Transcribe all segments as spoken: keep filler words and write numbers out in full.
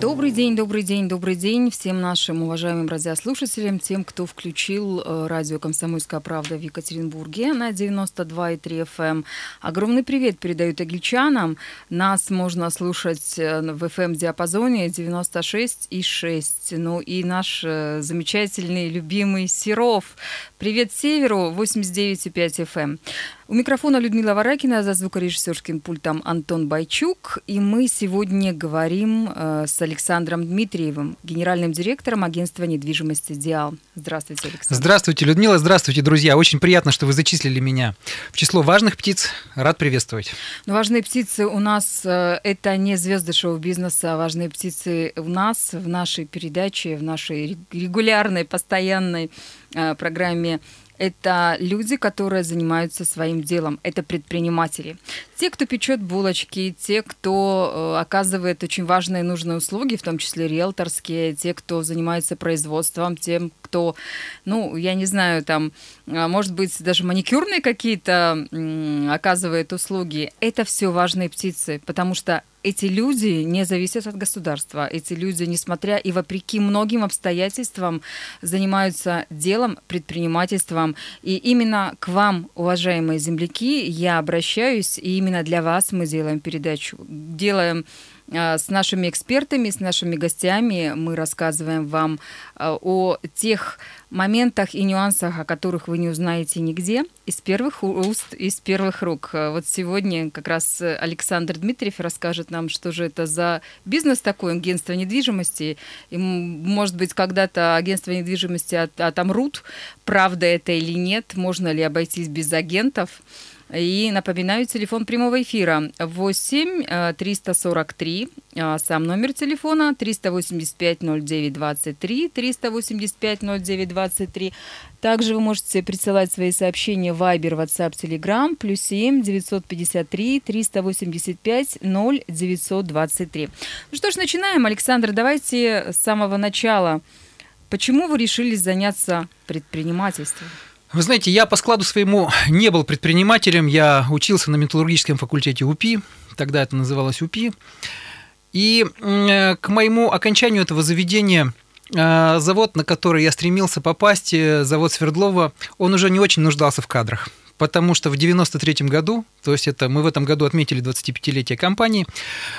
Добрый день, добрый день, добрый день всем нашим уважаемым радиослушателям, тем, кто включил радио «Комсомольская правда» в Екатеринбурге на девяносто два и три эф эм. Огромный привет передают англичанам. Нас можно слушать в эф эм-диапазоне девяносто шесть и шесть. Ну и наш замечательный, любимый Серов. Привет Северу, восемьдесят девять и пять эф эм. У микрофона Людмила Варакина, за звукорежиссерским пультом Антон Байчук. И мы сегодня говорим с Александром Дмитриевым, генеральным директором агентства недвижимости «Диал». Здравствуйте, Александр. Здравствуйте, Людмила. Здравствуйте, друзья. Очень приятно, что вы зачислили меня в число важных птиц. Рад приветствовать. Но важные птицы у нас – это не звезды шоу-бизнеса. Важные птицы у нас в нашей передаче, в нашей регулярной, постоянной программе. Это люди, которые занимаются своим делом. Это предприниматели. Те, кто печет булочки, те, кто оказывает очень важные и нужные услуги, в том числе риэлторские, те, кто занимается производством, тем, кто, ну, я не знаю, там, может быть, даже маникюрные какие-то м- оказывает услуги. Это все важные птицы, потому что эти люди не зависят от государства. Эти люди, несмотря и вопреки многим обстоятельствам, занимаются делом, предпринимательством. И именно к вам, уважаемые земляки, я обращаюсь, и именно для вас мы делаем передачу. Делаем с нашими экспертами, с нашими гостями. Мы рассказываем вам о тех моментах и нюансах, о которых вы не узнаете нигде, из первых уст, из первых рук. Вот сегодня как раз Александр Дмитриев расскажет нам, что же это за бизнес такой, агентство недвижимости. И, может быть, когда-то агентство недвижимости отомрут, правда это или нет, можно ли обойтись без агентов. И напоминаю, телефон прямого эфира восемь триста сорок три, сам номер телефона триста восемьдесят пять ноль девять двадцать три, триста восемьдесят пять ноль девять двадцать три. Также вы можете присылать свои сообщения в Viber, WhatsApp, Telegram, плюс семь девятьсот пятьдесят три триста восемьдесят пять ноль девятьсот двадцать три. Ну что ж, начинаем. Александр, давайте с самого начала. Почему вы решили заняться предпринимательством? Вы знаете, я по складу своему не был предпринимателем, я учился на металлургическом факультете УПИ, тогда это называлось УПИ, и к моему окончанию этого заведения завод, на который я стремился попасть, завод Свердлова, он уже не очень нуждался в кадрах, потому что в девяносто третьем году, то есть это мы в этом году отметили двадцатипятилетие компании,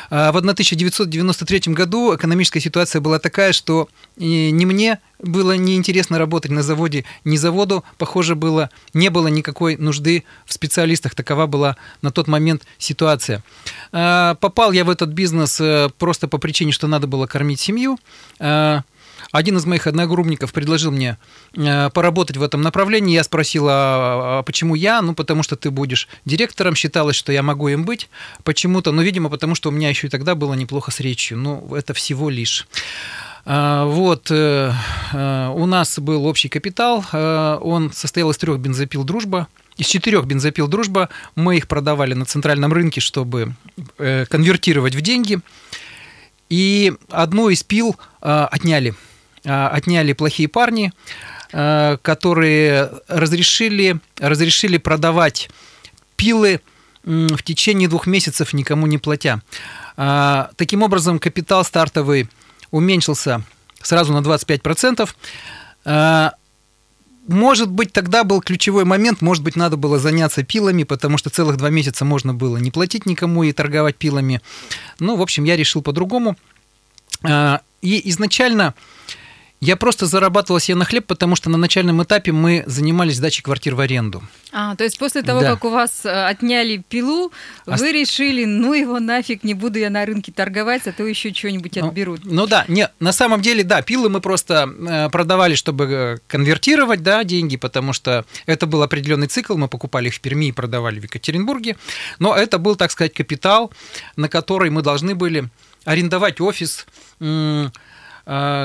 в тысяча девятьсот девяносто третьем году экономическая ситуация была такая, что не мне было неинтересно работать на заводе, ни заводу, похоже, было, не было никакой нужды в специалистах, такова была на тот момент ситуация. Попал я в этот бизнес просто по причине, что надо было кормить семью. Один из моих одногруппников предложил мне поработать в этом направлении. Я спросил, а почему я? Ну, потому что ты будешь директором. Считалось, что я могу им быть почему-то. Но, видимо, потому что у меня еще и тогда было неплохо с речью. Ну, это всего лишь. Вот, у нас был общий капитал. Он состоял из трех бензопил «Дружба». Из четырех бензопил «Дружба». Мы их продавали на центральном рынке, чтобы конвертировать в деньги. И одну из пил отняли. Отняли плохие парни, которые разрешили, разрешили продавать пилы в течение двух месяцев, никому не платя. Таким образом, капитал стартовый уменьшился сразу на двадцать пять процентов. Может быть, тогда был ключевой момент, может быть, надо было заняться пилами, потому что целых два месяца можно было не платить никому и торговать пилами. Ну, в общем, я решил по-другому. И изначально я просто зарабатывал себе на хлеб, потому что на начальном этапе мы занимались сдачей квартир в аренду. А, то есть после того, да. как у вас отняли пилу, Ост... вы решили, ну его нафиг, не буду я на рынке торговать, а то еще чего-нибудь ну, отберут. Ну да, не, на самом деле, да, пилы мы просто продавали, чтобы конвертировать, да, деньги, потому что это был определенный цикл, мы покупали их в Перми и продавали в Екатеринбурге, но это был, так сказать, капитал, на который мы должны были арендовать офис,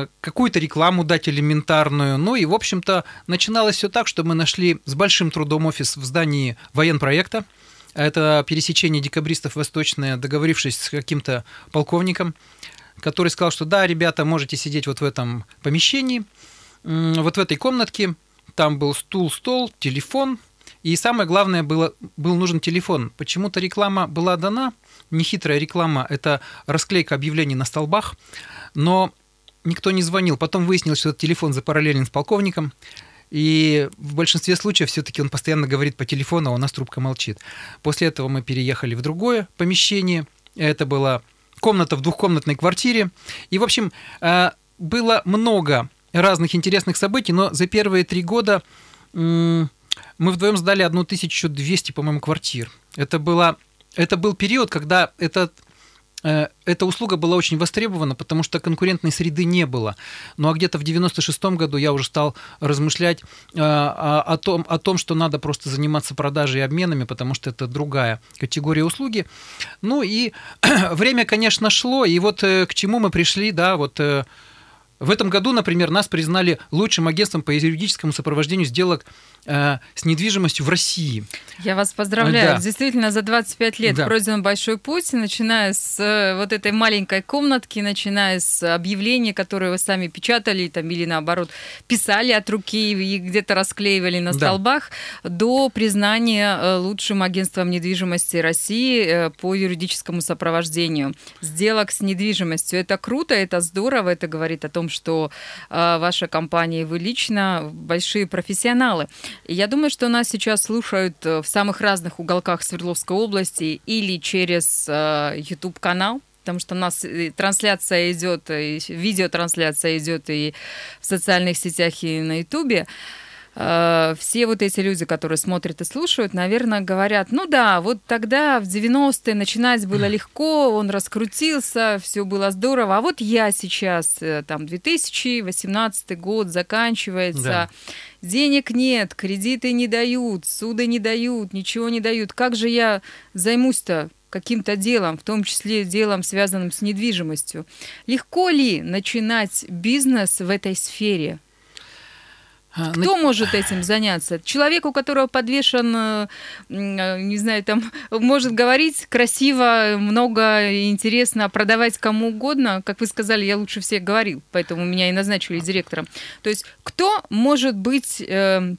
какую-то рекламу дать элементарную. Ну и, в общем-то, начиналось все так, что мы нашли с большим трудом офис в здании военпроекта. Это пересечение декабристов Восточное, договорившись с каким-то полковником, который сказал, что да, ребята, можете сидеть вот в этом помещении, вот в этой комнатке там был стул, стол, телефон. И самое главное, было, был нужен телефон. Почему-то реклама была дана, нехитрая реклама, это расклейка объявлений на столбах, но никто не звонил. Потом выяснилось, что этот телефон запараллелен с полковником, и в большинстве случаев все-таки он постоянно говорит по телефону, а у нас трубка молчит. После этого мы переехали в другое помещение, это была комната в двухкомнатной квартире, и, в общем, было много разных интересных событий, но за первые три года... Мы вдвоем сдали тысячу двести, по-моему, квартир. Это, была, это был период, когда этот, э, эта услуга была очень востребована, потому что конкурентной среды не было. Ну а где-то в девяносто шестом году я уже стал размышлять э, о, о, том, о том, что надо просто заниматься продажей и обменами, потому что это другая категория услуги. Ну и время, конечно, шло, и вот э, к чему мы пришли, да, вот... Э, В этом году, например, нас признали лучшим агентством по юридическому сопровождению сделок э, с недвижимостью в России. Я вас поздравляю. Да. Действительно, за двадцать пять лет да. пройден большой путь, начиная с э, вот этой маленькой комнатки, начиная с объявлений, которые вы сами печатали там, или, наоборот, писали от руки и где-то расклеивали на столбах, да. до признания лучшим агентством недвижимости России э, по юридическому сопровождению сделок с недвижимостью. Это круто, это здорово, это говорит о том, что э, ваша компания и вы лично большие профессионалы. И я думаю, что нас сейчас слушают в самых разных уголках Свердловской области или через э, YouTube-канал, потому что у нас трансляция идет, и видеотрансляция идет и в социальных сетях, и на YouTube. Э, все вот эти люди, которые смотрят и слушают, наверное, говорят, ну да, вот тогда в девяностые начинать было легко, он раскрутился, все было здорово, а вот я сейчас, там, две тысячи восемнадцатый год заканчивается, да. денег нет, кредиты не дают, суды не дают, ничего не дают, как же я займусь-то каким-то делом, в том числе делом, связанным с недвижимостью? Легко ли начинать бизнес в этой сфере? Кто На... может этим заняться? Человек, у которого подвешен, не знаю, там, может говорить красиво, много, интересно, продавать кому угодно. Как вы сказали, я лучше всех говорил, поэтому меня и назначили директором. То есть кто может быть, э,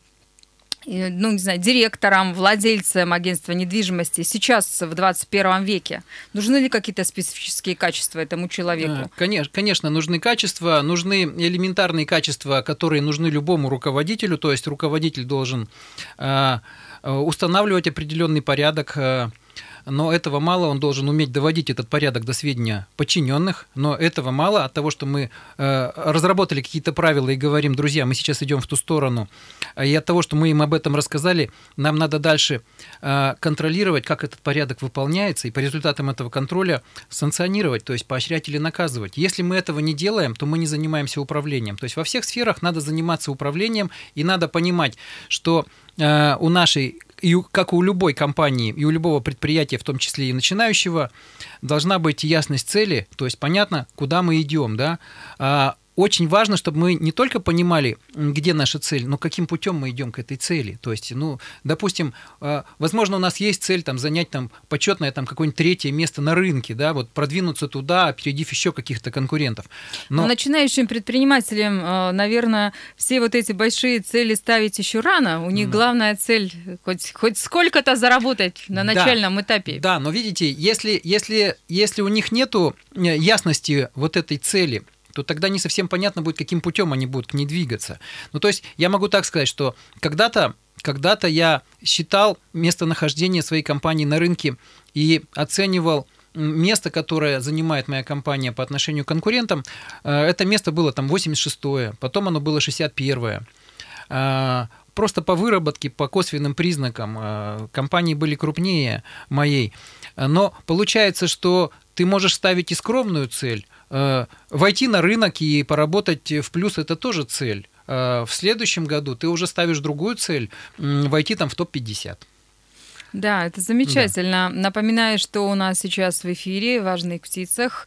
ну, не знаю, директором, владельцем агентства недвижимости сейчас в двадцать первом веке? Нужны ли какие-то специфические качества этому человеку? Конечно, конечно, нужны качества, нужны элементарные качества, которые нужны любому руководителю, то есть руководитель должен э, устанавливать определенный порядок, э, но этого мало, он должен уметь доводить этот порядок до сведения подчиненных, но этого мало. От того, что мы э, разработали какие-то правила и говорим, друзья, мы сейчас идем в ту сторону, и от того, что мы им об этом рассказали, нам надо дальше э, контролировать, как этот порядок выполняется, и по результатам этого контроля санкционировать, то есть поощрять или наказывать. Если мы этого не делаем, то мы не занимаемся управлением. То есть во всех сферах надо заниматься управлением, и надо понимать, что э, у нашей И как у любой компании и у любого предприятия, в том числе и начинающего, должна быть ясность цели, то есть понятно, куда мы идем. Да? Очень важно, чтобы мы не только понимали, где наша цель, но каким путем мы идем к этой цели. То есть, ну, допустим, возможно, у нас есть цель там, занять там, почетное там, какое-нибудь третье место на рынке, да, вот, продвинуться туда, опередив еще каких-то конкурентов. Но... Но начинающим предпринимателям, наверное, все вот эти большие цели ставить еще рано. У них mm. главная цель хоть, хоть сколько-то заработать на начальном да. этапе. Да, но видите, если, если, если у них нету ясности вот этой цели, то тогда не совсем понятно будет, каким путем они будут к ней двигаться. Ну, то есть я могу так сказать, что когда-то, когда-то я считал местонахождение своей компании на рынке и оценивал место, которое занимает моя компания по отношению к конкурентам. Это место было там восемьдесят шестое, потом оно было шестьдесят первое. Просто по выработке, по косвенным признакам компании были крупнее моей. Но получается, что ты можешь ставить и скромную цель. Войти на рынок и поработать в плюс – это тоже цель. В следующем году ты уже ставишь другую цель – войти там в топ пятьдесят. Да, это замечательно. Да. Напоминаю, что у нас сейчас в эфире в «Важных птицах»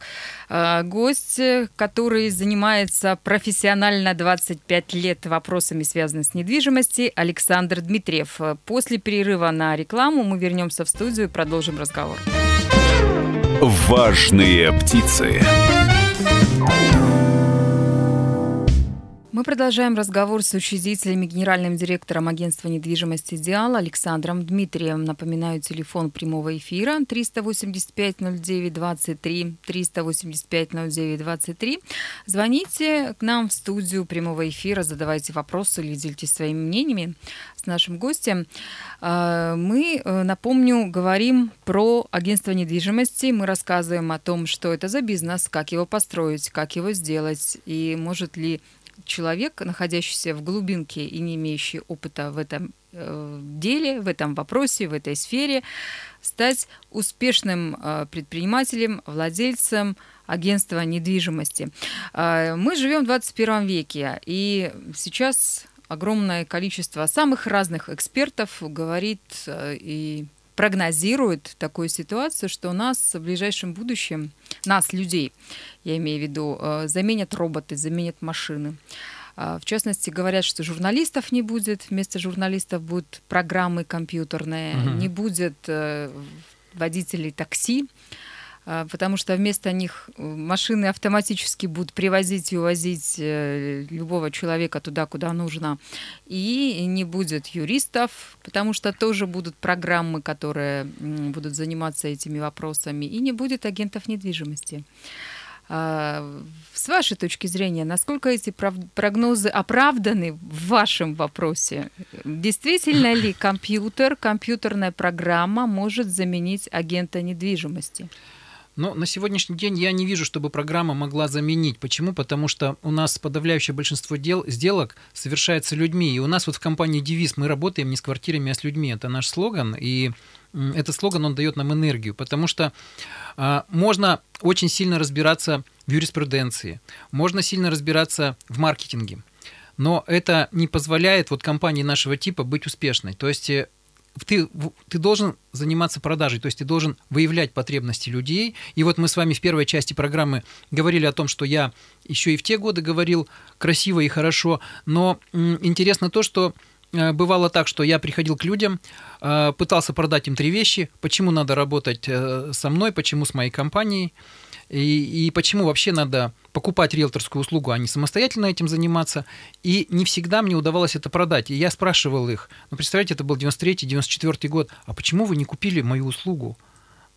гость, который занимается профессионально двадцать пять лет вопросами, связанными с недвижимостью, Александр Дмитриев. После перерыва на рекламу мы вернемся в студию и продолжим разговор. «Важные птицы». Мы продолжаем разговор с учредителем и генеральным директором агентства недвижимости «Диал» Александром Дмитриевым. Напоминаю, телефон прямого эфира триста восемьдесят пять ноль девять двадцать три, триста восемьдесят пять ноль девять двадцать три. Звоните к нам в студию прямого эфира, задавайте вопросы или делитесь своими мнениями с нашим гостем. Мы, напомню, говорим про агентство недвижимости. Мы рассказываем о том, что это за бизнес, как его построить, как его сделать и может ли человек, находящийся в глубинке и не имеющий опыта в этом деле, в этом вопросе, в этой сфере, стать успешным предпринимателем, владельцем агентства недвижимости. Мы живем в двадцать первом веке, и сейчас огромное количество самых разных экспертов говорит и прогнозирует такую ситуацию, что нас в ближайшем будущем, нас, людей, я имею в виду, заменят роботы, заменят машины. В частности, говорят, что журналистов не будет, вместо журналистов будут программы компьютерные, угу. не будет водителей такси, потому что вместо них машины автоматически будут привозить и увозить любого человека туда, куда нужно. И не будет юристов, потому что тоже будут программы, которые будут заниматься этими вопросами. И не будет агентов недвижимости. С вашей точки зрения, насколько эти прогнозы оправданы в вашем вопросе? Действительно ли компьютер, компьютерная программа может заменить агента недвижимости? Но на сегодняшний день я не вижу, чтобы программа могла заменить. Почему? Потому что у нас подавляющее большинство дел, сделок совершается людьми. И у нас вот в компании девиз «Мы работаем не с квартирами, а с людьми». Это наш слоган. И этот слоган, он дает нам энергию. Потому что а, можно очень сильно разбираться в юриспруденции. Можно сильно разбираться в маркетинге. Но это не позволяет вот компании нашего типа быть успешной. То есть... Ты, ты должен заниматься продажей, то есть ты должен выявлять потребности людей. И вот мы с вами в первой части программы говорили о том, что я еще и в те годы говорил красиво и хорошо, но м, интересно то, что бывало так, что я приходил к людям, пытался продать им три вещи, почему надо работать со мной, почему с моей компанией, и, и почему вообще надо покупать риэлторскую услугу, а не самостоятельно этим заниматься. И не всегда мне удавалось это продать. И я спрашивал их, ну, представляете, это был девяносто третий девяносто четвёртый год, а почему вы не купили мою услугу?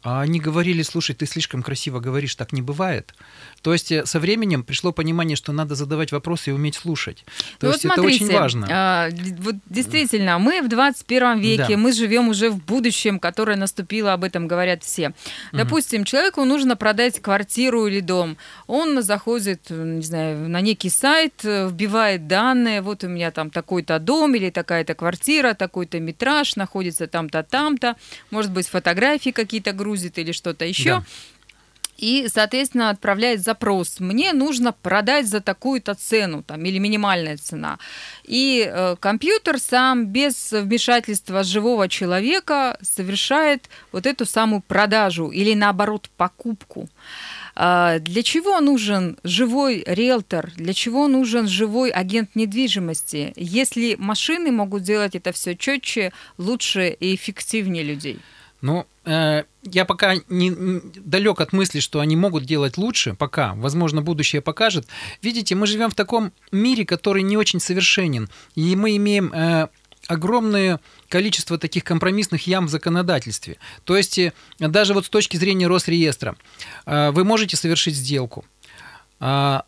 А они говорили, слушай, ты слишком красиво говоришь, так не бывает. То есть со временем пришло понимание, что надо задавать вопросы и уметь слушать. То ну есть вот смотрите, это очень важно. А, вот действительно, мы в двадцать первом веке, да. мы живем уже в будущем, которое наступило, об этом говорят все. Допустим, mm-hmm. человеку нужно продать квартиру или дом. Он заходит, не знаю, на некий сайт, вбивает данные, вот у меня там такой-то дом или такая-то квартира, такой-то метраж, находится там-то, там-то. Может быть, фотографии какие-то грубые, грузит или что-то еще, да. и, соответственно, отправляет запрос. Мне нужно продать за такую-то цену, там, или минимальная цена. И э, компьютер сам, без вмешательства живого человека, совершает вот эту самую продажу или, наоборот, покупку. Э, для чего нужен живой риэлтор? Для чего нужен живой агент недвижимости? Если машины могут делать это все четче, лучше и эффективнее людей? Ну, э, я пока не, не далек от мысли, что они могут делать лучше, пока, возможно, будущее покажет. Видите, мы живем в таком мире, который не очень совершенен, и мы имеем э, огромное количество таких компромиссных ям в законодательстве. То есть э, даже вот с точки зрения Росреестра э, вы можете совершить сделку, э,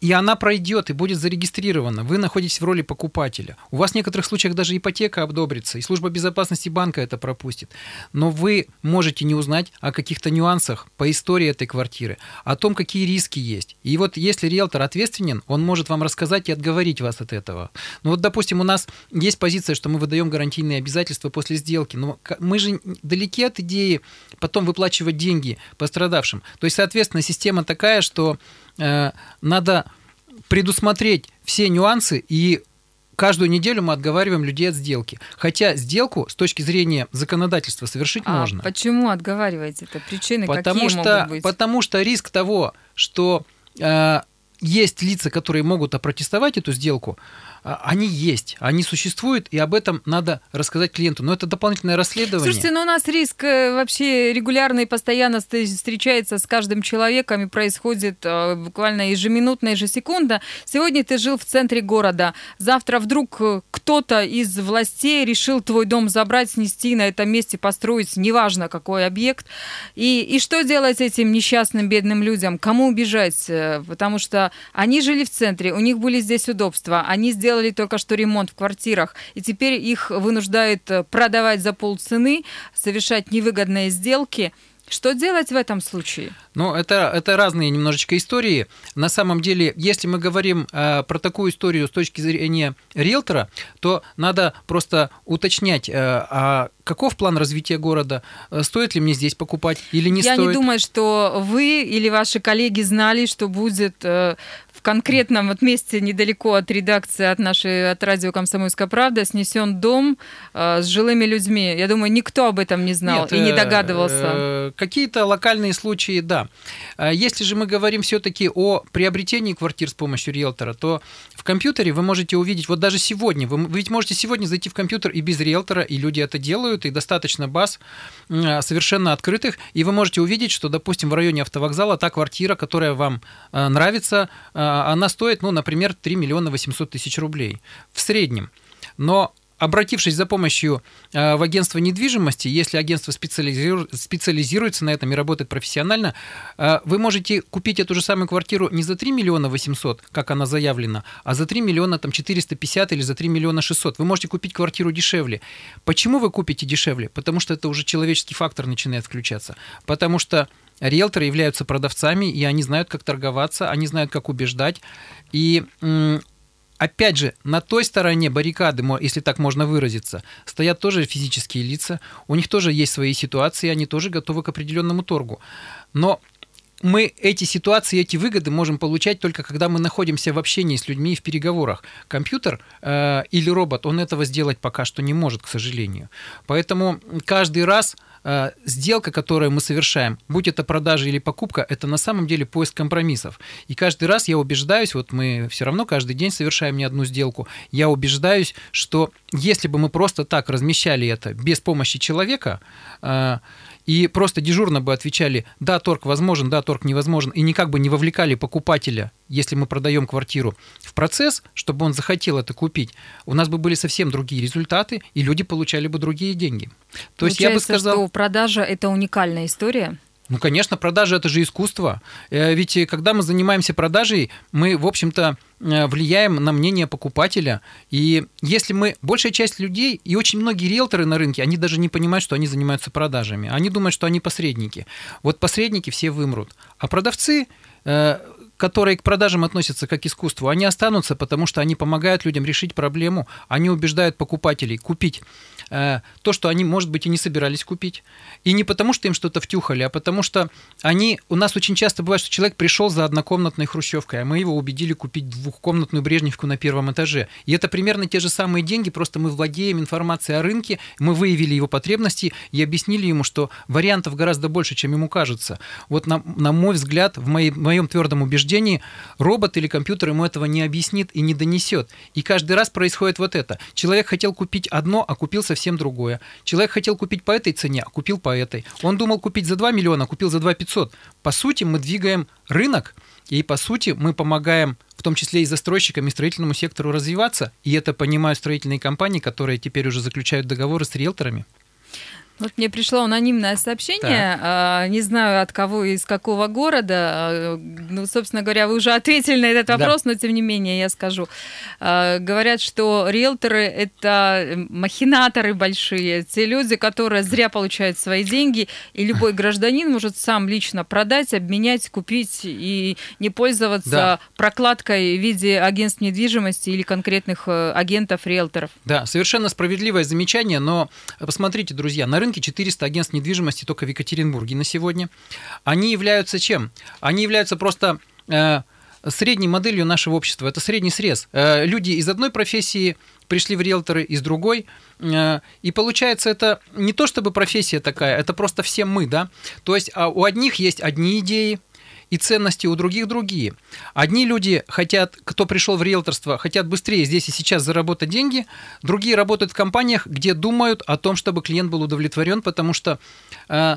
и она пройдет и будет зарегистрирована. Вы находитесь в роли покупателя. У вас в некоторых случаях даже ипотека обдобрится, и служба безопасности банка это пропустит. Но вы можете не узнать о каких-то нюансах по истории этой квартиры, о том, какие риски есть. И вот если риэлтор ответственен, он может вам рассказать и отговорить вас от этого. Ну вот, допустим, у нас есть позиция, что мы выдаем гарантийные обязательства после сделки. Но мы же далеки от идеи потом выплачивать деньги пострадавшим. То есть, соответственно, система такая, что надо предусмотреть все нюансы, и каждую неделю мы отговариваем людей от сделки. Хотя сделку с точки зрения законодательства совершить а можно. Почему отговариваете-то? Причины потому какие что, могут быть? Потому что риск того, что э, есть лица, которые могут опротестовать эту сделку, они есть, они существуют, и об этом надо рассказать клиенту. Но это дополнительное расследование. Слушайте, но у нас риск вообще регулярно и постоянно встречается с каждым человеком, и происходит буквально ежеминутно, ежесекундно. Сегодня ты жил в центре города, завтра вдруг кто-то из властей решил твой дом забрать, снести, на этом месте построить, неважно какой объект. И, и что делать этим несчастным бедным людям? Кому убежать? Потому что они жили в центре, у них были здесь удобства, они сделали делали только что ремонт в квартирах, и теперь их вынуждают продавать за полцены, совершать невыгодные сделки. Что делать в этом случае? Ну, это, это разные немножечко истории. На самом деле, если мы говорим э, про такую историю с точки зрения риэлтора, то надо просто уточнять, э, а каков план развития города, стоит ли мне здесь покупать или не Я стоит. Я не думаю, что вы или ваши коллеги знали, что будет... Э, В конкретном вот месте недалеко от редакции, от нашей, от радио «Комсомольская правда» снесен дом э, с жилыми людьми. Я думаю, никто об этом не знал. Нет, и не догадывался. Э, э, какие-то локальные случаи, да. Если же мы говорим все-таки о приобретении квартир с помощью риэлтора, то в компьютере вы можете увидеть, вот даже сегодня, вы, вы ведь можете сегодня зайти в компьютер и без риэлтора, и люди это делают, и достаточно баз э, совершенно открытых, и вы можете увидеть, что, допустим, в районе автовокзала та квартира, которая вам э, нравится, э, она стоит, ну, например, три миллиона восемьсот тысяч рублей в среднем. Но обратившись за помощью в агентство недвижимости, если агентство специализируется на этом и работает профессионально, вы можете купить эту же самую квартиру не за три миллиона восемьсот, как она заявлена, а за три миллиона четыреста пятьдесят или за три миллиона шестьсот. Вы можете купить квартиру дешевле. Почему вы купите дешевле? Потому что это уже человеческий фактор начинает включаться. Потому что риэлторы являются продавцами, и они знают, как торговаться, они знают, как убеждать. И опять же, на той стороне баррикады, если так можно выразиться, стоят тоже физические лица, у них тоже есть свои ситуации, они тоже готовы к определенному торгу. Но мы эти ситуации, эти выгоды можем получать только когда мы находимся в общении с людьми и в переговорах. Компьютер э, или робот, он этого сделать пока что не может, к сожалению. Поэтому каждый раз... сделка, которую мы совершаем, будь это продажа или покупка, это на самом деле поиск компромиссов. И каждый раз я убеждаюсь, вот мы все равно каждый день совершаем не одну сделку, я убеждаюсь, что если бы мы просто так размещали это без помощи человека и просто дежурно бы отвечали «да, торг возможен, да, торг невозможен», и никак бы не вовлекали покупателя, если мы продаем квартиру, в процесс, чтобы он захотел это купить, у нас бы были совсем другие результаты, и люди получали бы другие деньги. То есть, я бы сказал, что продажа – это уникальная история? Ну, конечно, продажа – это же искусство. Ведь когда мы занимаемся продажей, мы, в общем-то, влияем на мнение покупателя. И если мы... Большая часть людей, и очень многие риэлторы на рынке, они даже не понимают, что они занимаются продажами. Они думают, что они посредники. Вот посредники все вымрут. А продавцы... которые к продажам относятся как к искусству, они останутся, потому что они помогают людям решить проблему, они убеждают покупателей купить э, то, что они, может быть, и не собирались купить. И не потому, что им что-то втюхали, а потому что они... У нас очень часто бывает, что человек пришел за однокомнатной хрущевкой, а мы его убедили купить двухкомнатную брежневку на первом этаже. И это примерно те же самые деньги, просто мы владеем информацией о рынке, мы выявили его потребности и объяснили ему, что вариантов гораздо больше, чем ему кажется. Вот на, на мой взгляд, в, моей, в моем твердом убеждении, робот или компьютер ему этого не объяснит и не донесет. И каждый раз происходит вот это. Человек хотел купить одно, а купил совсем другое. Человек хотел купить по этой цене, а купил по этой. Он думал купить за два миллиона, а купил за два пятьсот. По сути, мы двигаем рынок, и по сути мы помогаем, в том числе и застройщикам, и строительному сектору развиваться. И это понимают строительные компании, которые теперь уже заключают договоры с риэлторами. Вот мне пришло анонимное сообщение, да. Не знаю, от кого и из какого города. Ну, собственно говоря, вы уже ответили на этот вопрос, да. Но тем не менее я скажу. Говорят, что риэлторы — это махинаторы большие, те люди, которые зря получают свои деньги, и любой гражданин может сам лично продать, обменять, купить и не пользоваться да. прокладкой в виде агентств недвижимости или конкретных агентов-риэлторов. Да, совершенно справедливое замечание, но посмотрите, друзья, на рынке четыреста агентств недвижимости только в Екатеринбурге на сегодня. Они являются чем? Они являются просто э, средней моделью нашего общества. Это средний срез. Э, люди из одной профессии пришли в риэлторы, из другой. Э, и получается, это не то чтобы профессия такая, это просто все мы, да? То есть а у одних есть одни идеи, и ценности у других другие. Одни люди хотят, кто пришел в риэлторство, хотят быстрее здесь и сейчас заработать деньги, другие работают в компаниях, где думают о том, чтобы клиент был удовлетворен, потому что... Э,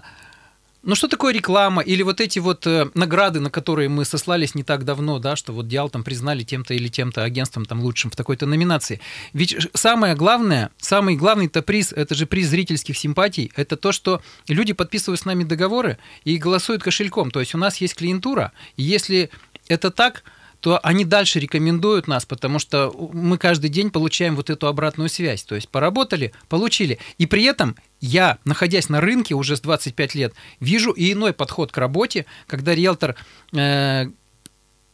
Ну, что такое реклама или вот эти вот э, награды, на которые мы сослались не так давно, да, что вот Диал там признали тем-то или тем-то агентством там лучшим в такой-то номинации. Ведь самое главное, самый главный-то приз, это же приз зрительских симпатий, это то, что люди подписывают с нами договоры и голосуют кошельком. То есть у нас есть клиентура, и если это так, то они дальше рекомендуют нас, потому что мы каждый день получаем вот эту обратную связь. То есть поработали, получили, и при этом... Я, находясь на рынке уже с двадцати пяти лет, вижу и иной подход к работе, когда риэлтор э,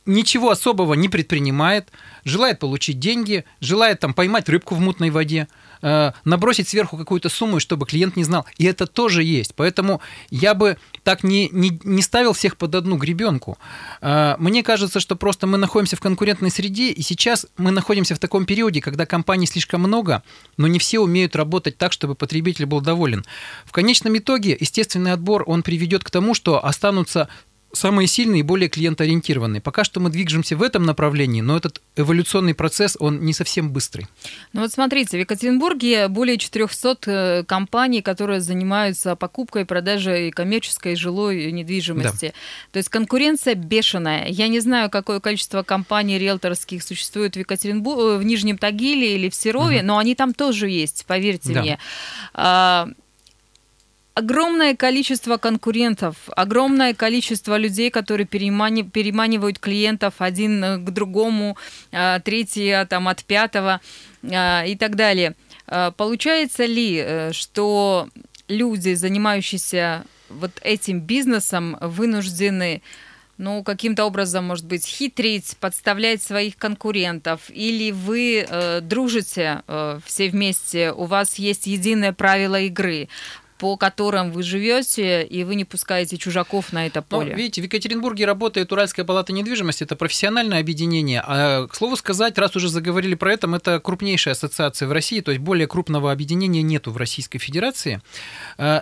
ничего особого не предпринимает, желает получить деньги, желает там, поймать рыбку в мутной воде, э, набросить сверху какую-то сумму, чтобы клиент не знал. И это тоже есть. Поэтому я бы так не, не, не ставил всех под одну гребенку. Э, мне кажется, что просто мы находимся в конкурентной среде, и сейчас мы находимся в таком периоде, когда компаний слишком много, но не все умеют работать так, чтобы потребитель был доволен. В конечном итоге естественный отбор, он приведет к тому, что останутся самые сильные и более клиентоориентированные. Пока что мы движемся в этом направлении, но этот эволюционный процесс, он не совсем быстрый. Ну вот смотрите, в Екатеринбурге более четырехсот компаний, которые занимаются покупкой, продажей коммерческой жилой недвижимости. Да. То есть конкуренция бешеная. Я не знаю, какое количество компаний риэлторских существует в Екатеринбурге, в Нижнем Тагиле или в Серове, угу. но они там тоже есть, поверьте да. мне. А- Огромное количество конкурентов, огромное количество людей, которые переманивают клиентов один к другому, третий там, от пятого и так далее. Получается ли, что люди, занимающиеся вот этим бизнесом, вынуждены ну, каким-то образом, может быть, хитрить, подставлять своих конкурентов? Или вы э, дружите э, все вместе, у вас есть единое правило игры, по которым вы живете, и вы не пускаете чужаков на это поле? Ну, видите, в Екатеринбурге работает Уральская палата недвижимости, это профессиональное объединение. А, к слову сказать, раз уже заговорили про это, это крупнейшая ассоциация в России, то есть более крупного объединения нету в Российской Федерации.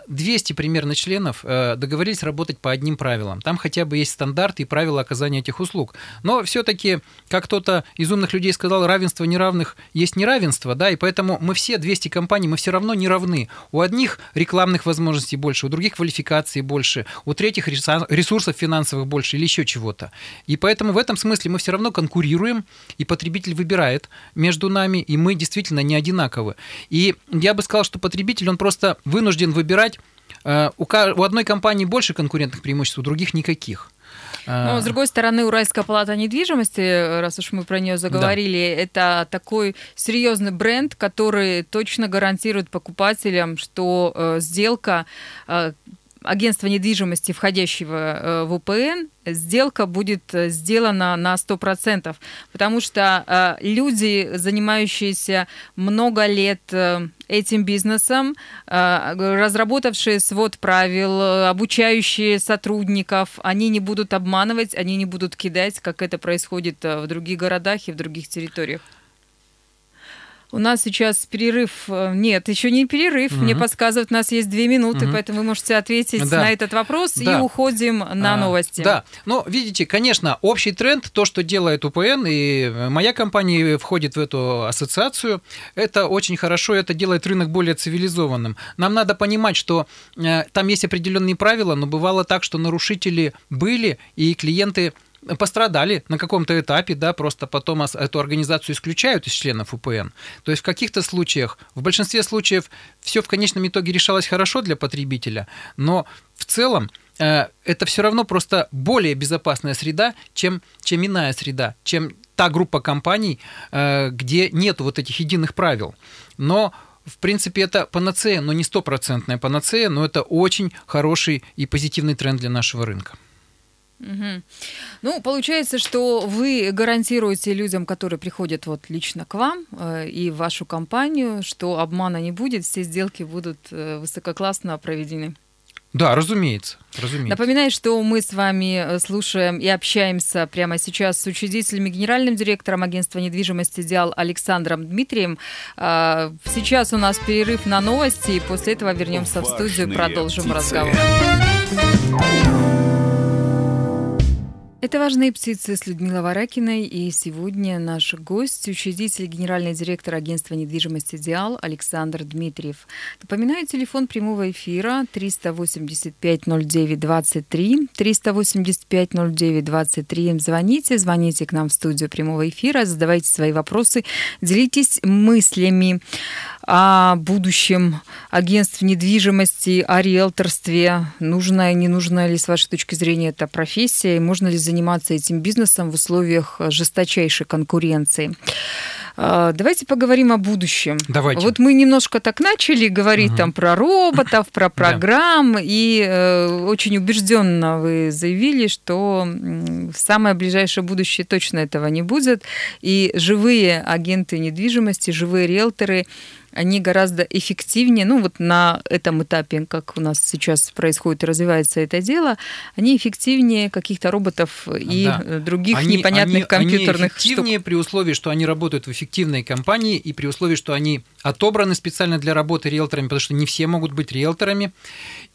двести примерно членов договорились работать по одним правилам. Там хотя бы есть стандарты и правила оказания этих услуг. Но все-таки, как кто-то из умных людей сказал, равенство неравных есть неравенство, да, и поэтому мы все, двести компаний, мы все равно не равны. У одних реклама возможностей больше, у других квалификаций больше, у третьих ресурсов финансовых больше или еще чего-то. И поэтому в этом смысле мы все равно конкурируем, и потребитель выбирает между нами, и мы действительно не одинаковы. И я бы сказал, что потребитель, он просто вынужден выбирать. У одной компании больше конкурентных преимуществ, у других никаких. Но, с другой стороны, Уральская палата недвижимости, раз уж мы про нее заговорили, да. это такой серьезный бренд, который точно гарантирует покупателям, что э, сделка э, агентства недвижимости, входящего э, в УПН, сделка будет сделана на сто процентов. Потому что э, люди, занимающиеся много лет э, этим бизнесом, э, разработавшие свод правил, обучающие сотрудников, они не будут обманывать, они не будут кидать, как это происходит в других городах и в других территориях. У нас сейчас перерыв. Нет, еще не перерыв. Угу. Мне подсказывают, у нас есть две минуты, угу. поэтому вы можете ответить да. на этот вопрос да. и уходим на а, новости. Да, ну, видите, конечно, общий тренд, то, что делает УПН, и моя компания входит в эту ассоциацию, это очень хорошо, это делает рынок более цивилизованным. Нам надо понимать, что э, там есть определенные правила, но бывало так, что нарушители были, и клиенты... пострадали на каком-то этапе, да, просто потом эту организацию исключают из членов УПН. То есть в каких-то случаях, в большинстве случаев, все в конечном итоге решалось хорошо для потребителя, но в целом э, это все равно просто более безопасная среда, чем, чем иная среда, чем та группа компаний, э, где нет вот этих единых правил. Но в принципе, это панацея, но не стопроцентная панацея, но это очень хороший и позитивный тренд для нашего рынка. Угу. Ну, получается, что вы гарантируете людям, которые приходят вот лично к вам э, и в вашу компанию, что обмана не будет, все сделки будут э, высококлассно проведены. Да, разумеется, разумеется. Напоминаю, что мы с вами слушаем и общаемся прямо сейчас с учредителем и генеральным директором агентства недвижимости «Диал» Александром Дмитриевым. Сейчас у нас перерыв на новости, и после этого вернемся в студию и продолжим птицы. разговор. Это «Важные птицы» с Людмилой Варакиной. И сегодня наш гость – учредитель и генеральный директор агентства недвижимости «Диал» Александр Дмитриев. Напоминаю, телефон прямого эфира триста восемьдесят пять ноль девять двадцать три. триста восемьдесят пять ноль девять двадцать три. Звоните, звоните к нам в студию прямого эфира, задавайте свои вопросы, делитесь мыслями о будущем агентств недвижимости, о риэлторстве. Нужно и не нужно ли, с вашей точки зрения, эта профессия, и можно ли заниматься этим бизнесом в условиях жесточайшей конкуренции. Давайте поговорим о будущем. Давайте. Вот мы немножко так начали говорить угу. там про роботов, про программ, да. и э, очень убежденно вы заявили, что в самое ближайшее будущее точно этого не будет, и живые агенты недвижимости, живые риэлторы, они гораздо эффективнее, ну вот на этом этапе, как у нас сейчас происходит и развивается это дело, они эффективнее каких-то роботов и да. других они, непонятных они, компьютерных они эффективнее штук. При условии, что они работают в эффективной компании и при условии, что они отобраны специально для работы риэлторами, потому что не все могут быть риэлторами,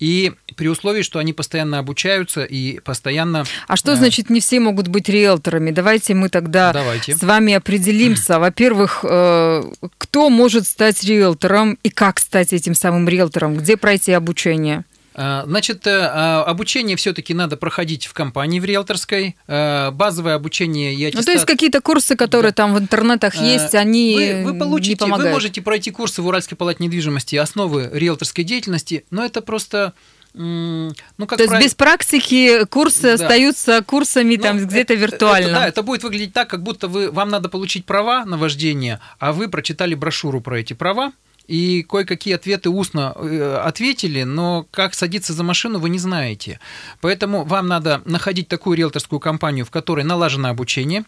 и при условии, что они постоянно обучаются и постоянно... А что значит не все могут быть риэлторами? Давайте мы тогда Давайте. с вами определимся. Во-первых, кто может стать риэлтором и как стать этим самым риэлтором, где пройти обучение? Значит, обучение все-таки надо проходить в компании, в риэлторской. Базовое обучение и аттестат. Ну, то есть какие-то курсы, которые да. там в интернетах есть, они вы, вы получите, не помогают. Вы можете пройти курсы в Уральской палате недвижимости, основы риэлторской деятельности, но это просто... Ну, как То есть прав... без практики курсы да. остаются курсами ну, там это, где-то виртуально. Это, да, это будет выглядеть так, как будто вы, вам надо получить права на вождение, а вы прочитали брошюру про эти права и кое-какие ответы устно ответили, но как садиться за машину вы не знаете. Поэтому вам надо находить такую риэлторскую компанию, в которой налажено обучение,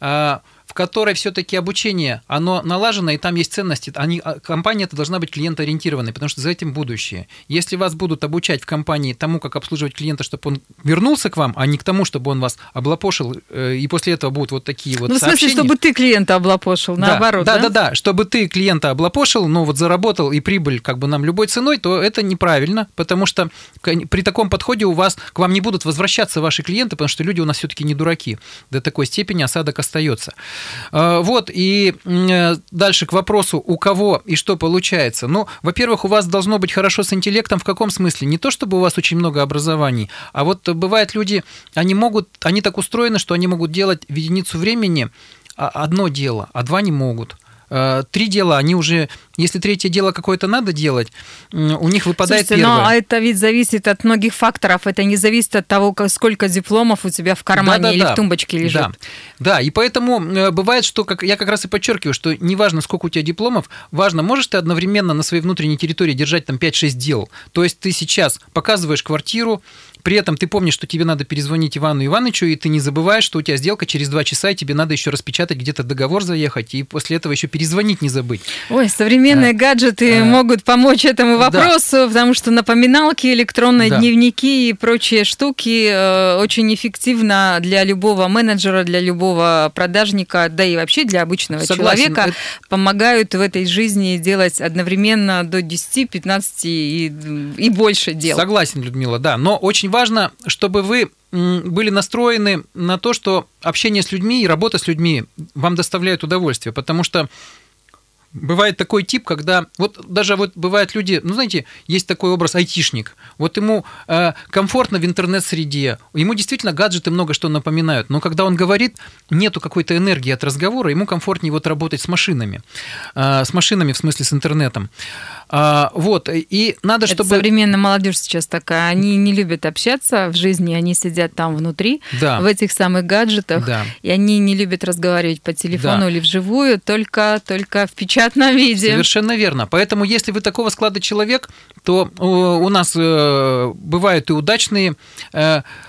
в которой все-таки обучение, оно налажено, и там есть ценности. Они, компания это должна быть клиентоориентированной, потому что за этим будущее. Если вас будут обучать в компании тому, как обслуживать клиента, чтобы он вернулся к вам, а не к тому, чтобы он вас облапошил, и после этого будут вот такие вот ну, сообщения. В смысле, чтобы ты клиента облапошил, да, наоборот, да? Да-да-да, чтобы ты клиента облапошил, но вот заработал и прибыль как бы нам любой ценой, то это неправильно, потому что при таком подходе у вас, к вам не будут возвращаться ваши клиенты, потому что люди у нас все-таки не дураки. До такой степени осадок остается. Вот, и дальше к вопросу, у кого и что получается. Ну, во-первых, у вас должно быть хорошо с интеллектом. В каком смысле? Не то, чтобы у вас очень много образований, а вот бывают люди, они могут, они так устроены, что они могут делать в единицу времени одно дело, а два не могут. Три дела, они уже... Если третье дело какое-то надо делать, у них выпадает Слушайте, первое. Ну, а это ведь зависит от многих факторов. Это не зависит от того, сколько дипломов у тебя в кармане да, да, или да. в тумбочке лежит. Да. да, и поэтому бывает, что... Как, я как раз и подчеркиваю, что неважно, сколько у тебя дипломов, важно, можешь ты одновременно на своей внутренней территории держать там пять-шесть дел. То есть ты сейчас показываешь квартиру, при этом ты помнишь, что тебе надо перезвонить Ивану Ивановичу, и ты не забываешь, что у тебя сделка через два часа, и тебе надо еще распечатать где-то договор, заехать, и после этого еще перезвонить не забыть. Ой, современные а, гаджеты а, могут помочь этому вопросу, да. потому что напоминалки, электронные да. дневники и прочие штуки э, очень эффективно для любого менеджера, для любого продажника, да и вообще для обычного Согласен. человека Это... помогают в этой жизни делать одновременно до десяти-пятнадцати и, и больше дел. Согласен, Людмила, да, но очень важно. Важно, чтобы вы были настроены на то, что общение с людьми и работа с людьми вам доставляет удовольствие, потому что бывает такой тип, когда... Вот даже вот бывают люди... Ну, знаете, есть такой образ айтишник. Вот ему э, комфортно в интернет-среде. Ему действительно гаджеты много что напоминают. Но когда он говорит, нету какой-то энергии от разговора, ему комфортнее вот работать с машинами. Э, с машинами, в смысле, с интернетом. Э, вот. И надо, чтобы... Это современная молодежь сейчас такая. Они не любят общаться в жизни. Они сидят там внутри, да. в этих самых гаджетах. Да. И они не любят разговаривать по телефону да. или вживую, только, только в печати. Совершенно верно. Поэтому, если вы такого склада человек, то у нас бывают и удачные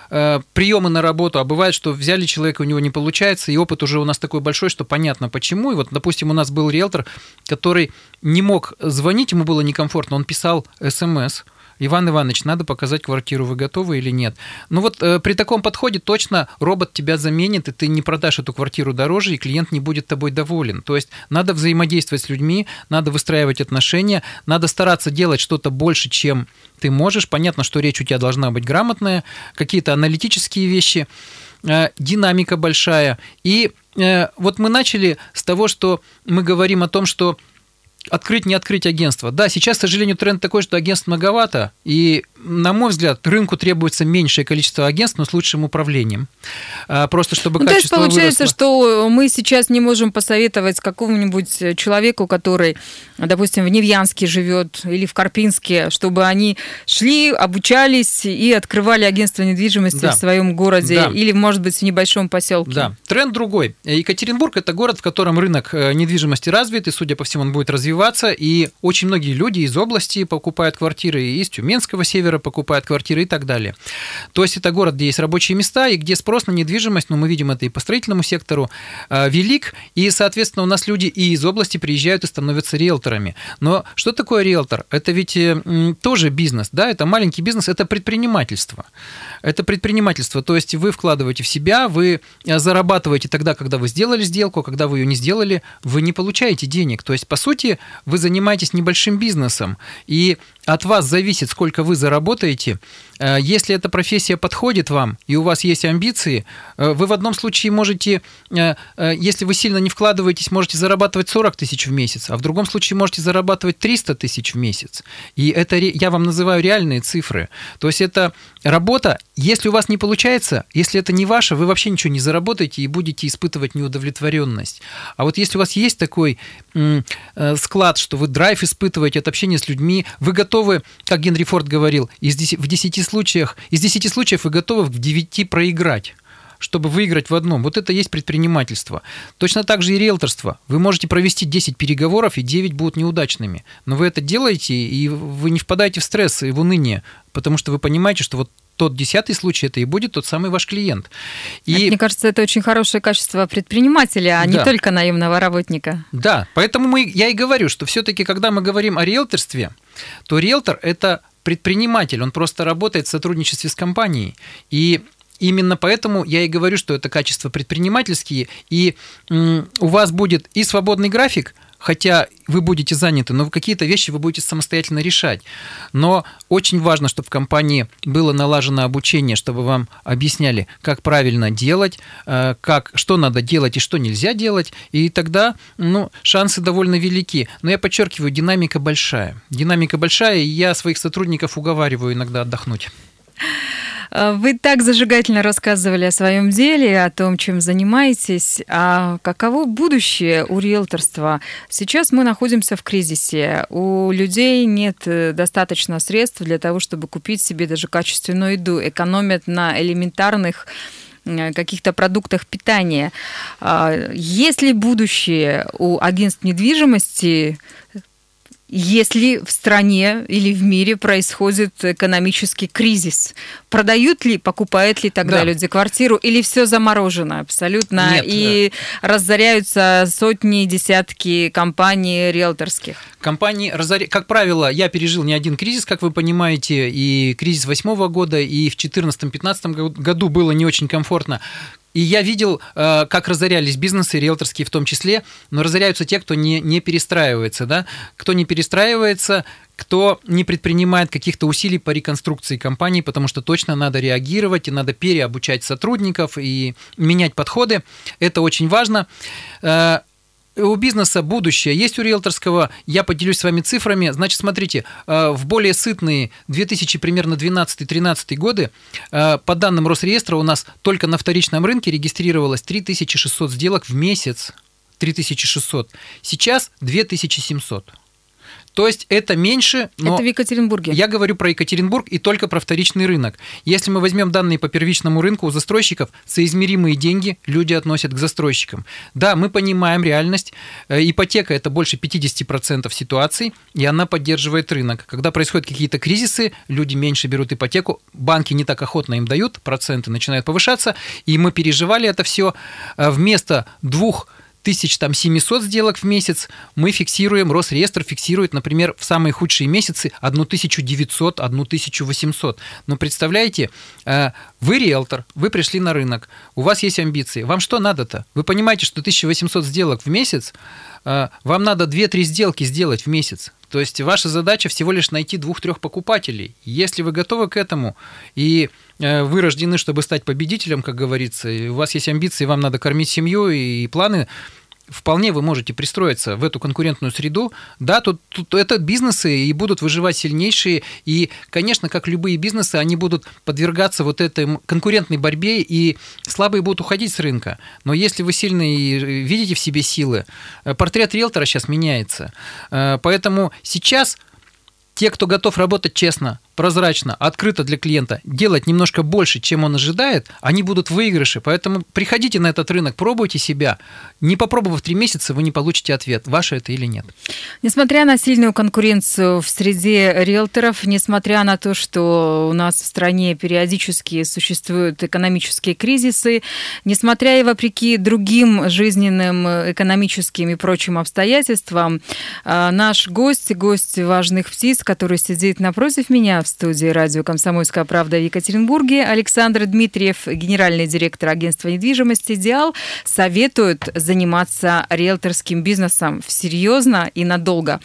приемы на работу, а бывает, что взяли человека, у него не получается, и опыт уже у нас такой большой, что понятно почему. И вот, допустим, у нас был риэлтор, который не мог звонить, ему было некомфортно, он писал эс эм эс. Иван Иванович, надо показать квартиру, вы готовы или нет? Ну вот э, при таком подходе точно робот тебя заменит, и ты не продашь эту квартиру дороже, и клиент не будет тобой доволен. То есть надо взаимодействовать с людьми, надо выстраивать отношения, надо стараться делать что-то больше, чем ты можешь. Понятно, что речь у тебя должна быть грамотная, какие-то аналитические вещи. динамика большая. И вот мы начали с того, что мы говорим о том, что открыть, не открыть агентство. Да, сейчас, к сожалению, тренд такой, что агентств многовато, и, на мой взгляд, рынку требуется меньшее количество агентств, но с лучшим управлением. Просто чтобы ну, качество выросло. То есть, получается, выросло. Что мы сейчас не можем посоветовать какому-нибудь человеку, который, допустим, в Невьянске живет или в Карпинске, чтобы они шли, обучались и открывали агентство недвижимости да. в своем городе да. или, может быть, в небольшом поселке. Да, тренд другой. Екатеринбург – это город, в котором рынок недвижимости развит, и, судя по всему, он будет развиваться. И очень многие люди из области покупают квартиры, и из Тюменского севера покупают квартиры и так далее. То есть это город, где есть рабочие места и где спрос на недвижимость, ну мы видим это и по строительному сектору, велик. И, соответственно, у нас люди и из области приезжают и становятся риэлторами. Но что такое риэлтор? Это ведь тоже бизнес, да, это маленький бизнес, это предпринимательство. Это предпринимательство, то есть вы вкладываете в себя, вы зарабатываете тогда, когда вы сделали сделку, а когда вы ее не сделали, вы не получаете денег. То есть, по сути, вы занимаетесь небольшим бизнесом, и от вас зависит, сколько вы заработаете. Если эта профессия подходит вам, и у вас есть амбиции, вы в одном случае можете, если вы сильно не вкладываетесь, можете зарабатывать сорок тысяч в месяц, а в другом случае можете зарабатывать триста тысяч в месяц. И это я вам называю реальные цифры. То есть это работа, если у вас не получается, если это не ваше, вы вообще ничего не заработаете и будете испытывать неудовлетворенность. А вот если у вас есть такой склад, что вы драйв испытываете от общения с людьми, вы готовы, как Генри Форд говорил, из десяти случаях, из десяти случаев вы готовы в девяти проиграть, чтобы выиграть в одном. Вот это и есть предпринимательство. Точно так же и риэлторство. Вы можете провести десять переговоров, и девять будут неудачными. Но вы это делаете, и вы не впадаете в стресс и в уныние, потому что вы понимаете, что вот тот десятый случай, это и будет тот самый ваш клиент. И... Это, мне кажется, это очень хорошее качество предпринимателя, а да. не только наемного работника. Да, поэтому мы, я и говорю, что все-таки, когда мы говорим о риэлторстве, то риэлтор – это предприниматель, он просто работает в сотрудничестве с компанией. И именно поэтому я и говорю, что это качества предпринимательские, и м, у вас будет и свободный график, хотя вы будете заняты, но какие-то вещи вы будете самостоятельно решать. Но очень важно, чтобы в компании было налажено обучение, чтобы вам объясняли, как правильно делать, как, что надо делать и что нельзя делать. И тогда ну, шансы довольно велики. Но я подчеркиваю, динамика большая. Динамика большая, и я своих сотрудников уговариваю иногда отдохнуть. Вы так зажигательно рассказывали о своем деле, о том, чем занимаетесь. А каково будущее у риэлторства? Сейчас мы находимся в кризисе. У людей нет достаточно средств для того, чтобы купить себе даже качественную еду. Экономят на элементарных каких-то продуктах питания. Есть ли будущее у агентств недвижимости? Если в стране или в мире происходит экономический кризис, продают ли, покупают ли тогда да. люди квартиру, или все заморожено абсолютно, Нет, и да. разоряются сотни, десятки компаний риэлторских? Компании разоряются. Как правило, я пережил не один кризис, как вы понимаете, и кризис восьмого года, и в четырнадцатом-пятнадцатом году было не очень комфортно. И я видел, как разорялись бизнесы, риэлторские в том числе, но разоряются те, кто не, не перестраивается, да? Кто не перестраивается, кто не предпринимает каких-то усилий по реконструкции компании, потому что точно надо реагировать, и надо переобучать сотрудников и менять подходы. Это очень важно. У бизнеса будущее есть у риэлторского. Я поделюсь с вами цифрами. Значит, смотрите, в более сытные две тысячи, примерно двенадцатый-тринадцатый годы, по данным Росреестра, у нас только на вторичном рынке регистрировалось три тысячи шестьсот сделок в месяц. три тысячи шестьсот. Сейчас две тысячи семьсот. То есть это меньше, но... Это в Екатеринбурге. Я говорю про Екатеринбург и только про вторичный рынок. Если мы возьмем данные по первичному рынку у застройщиков, соизмеримые деньги люди относят к застройщикам. Да, мы понимаем реальность. Ипотека – это больше пятьдесят процентов ситуаций, и она поддерживает рынок. Когда происходят какие-то кризисы, люди меньше берут ипотеку, банки не так охотно им дают, проценты начинают повышаться, и мы переживали это все. Вместо двух тысяча семьсот сделок в месяц мы фиксируем, Росреестр фиксирует, например, в самые худшие месяцы тысяча девятьсот, тысяча восемьсот. Но представляете, вы риэлтор, вы пришли на рынок, у вас есть амбиции, вам что надо-то? Вы понимаете, что тысяча восемьсот сделок в месяц, вам надо две-три сделки сделать в месяц. То есть ваша задача всего лишь найти двух-трех покупателей. Если вы готовы к этому, и вы рождены, чтобы стать победителем, как говорится, и у вас есть амбиции, вам надо кормить семью и планы, вполне вы можете пристроиться в эту конкурентную среду. Да, тут, тут это бизнесы, и будут выживать сильнейшие. И, конечно, как любые бизнесы, они будут подвергаться вот этой конкурентной борьбе, и слабые будут уходить с рынка. Но если вы сильные и видите в себе силы, портрет риэлтора сейчас меняется. Поэтому сейчас те, кто готов работать честно, прозрачно, открыто для клиента, делать немножко больше, чем он ожидает, они будут в выигрыше. Поэтому приходите на этот рынок, пробуйте себя. Не попробовав три месяца, вы не получите ответ, ваше это или нет. Несмотря на сильную конкуренцию в среде риэлторов, несмотря на то, что у нас в стране периодически существуют экономические кризисы, несмотря и вопреки другим жизненным, экономическим и прочим обстоятельствам, наш гость, гость важных птиц, который сидит напротив меня, в студии радио «Комсомольская правда» в Екатеринбурге, Александр Дмитриев, генеральный директор агентства недвижимости «Диал», советует заниматься риэлторским бизнесом всерьезно и надолго.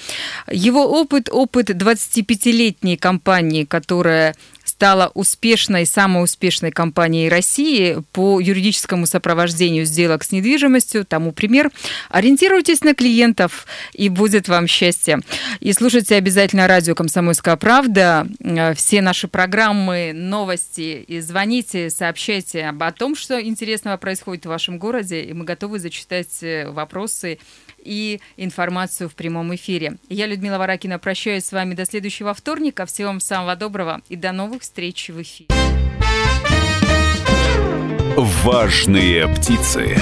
Его опыт, опыт двадцатипятилетней компании, которая стала успешной, самой успешной компанией России по юридическому сопровождению сделок с недвижимостью. Тому пример. Ориентируйтесь на клиентов, и будет вам счастье. И слушайте обязательно радио «Комсомольская правда», все наши программы, новости. И звоните, сообщайте об, о том, что интересного происходит в вашем городе. И мы готовы зачитать вопросы и информацию в прямом эфире. Я, Людмила Варакина, прощаюсь с вами до следующего вторника. Всего вам самого доброго и до новых встреч в эфире. Важные птицы.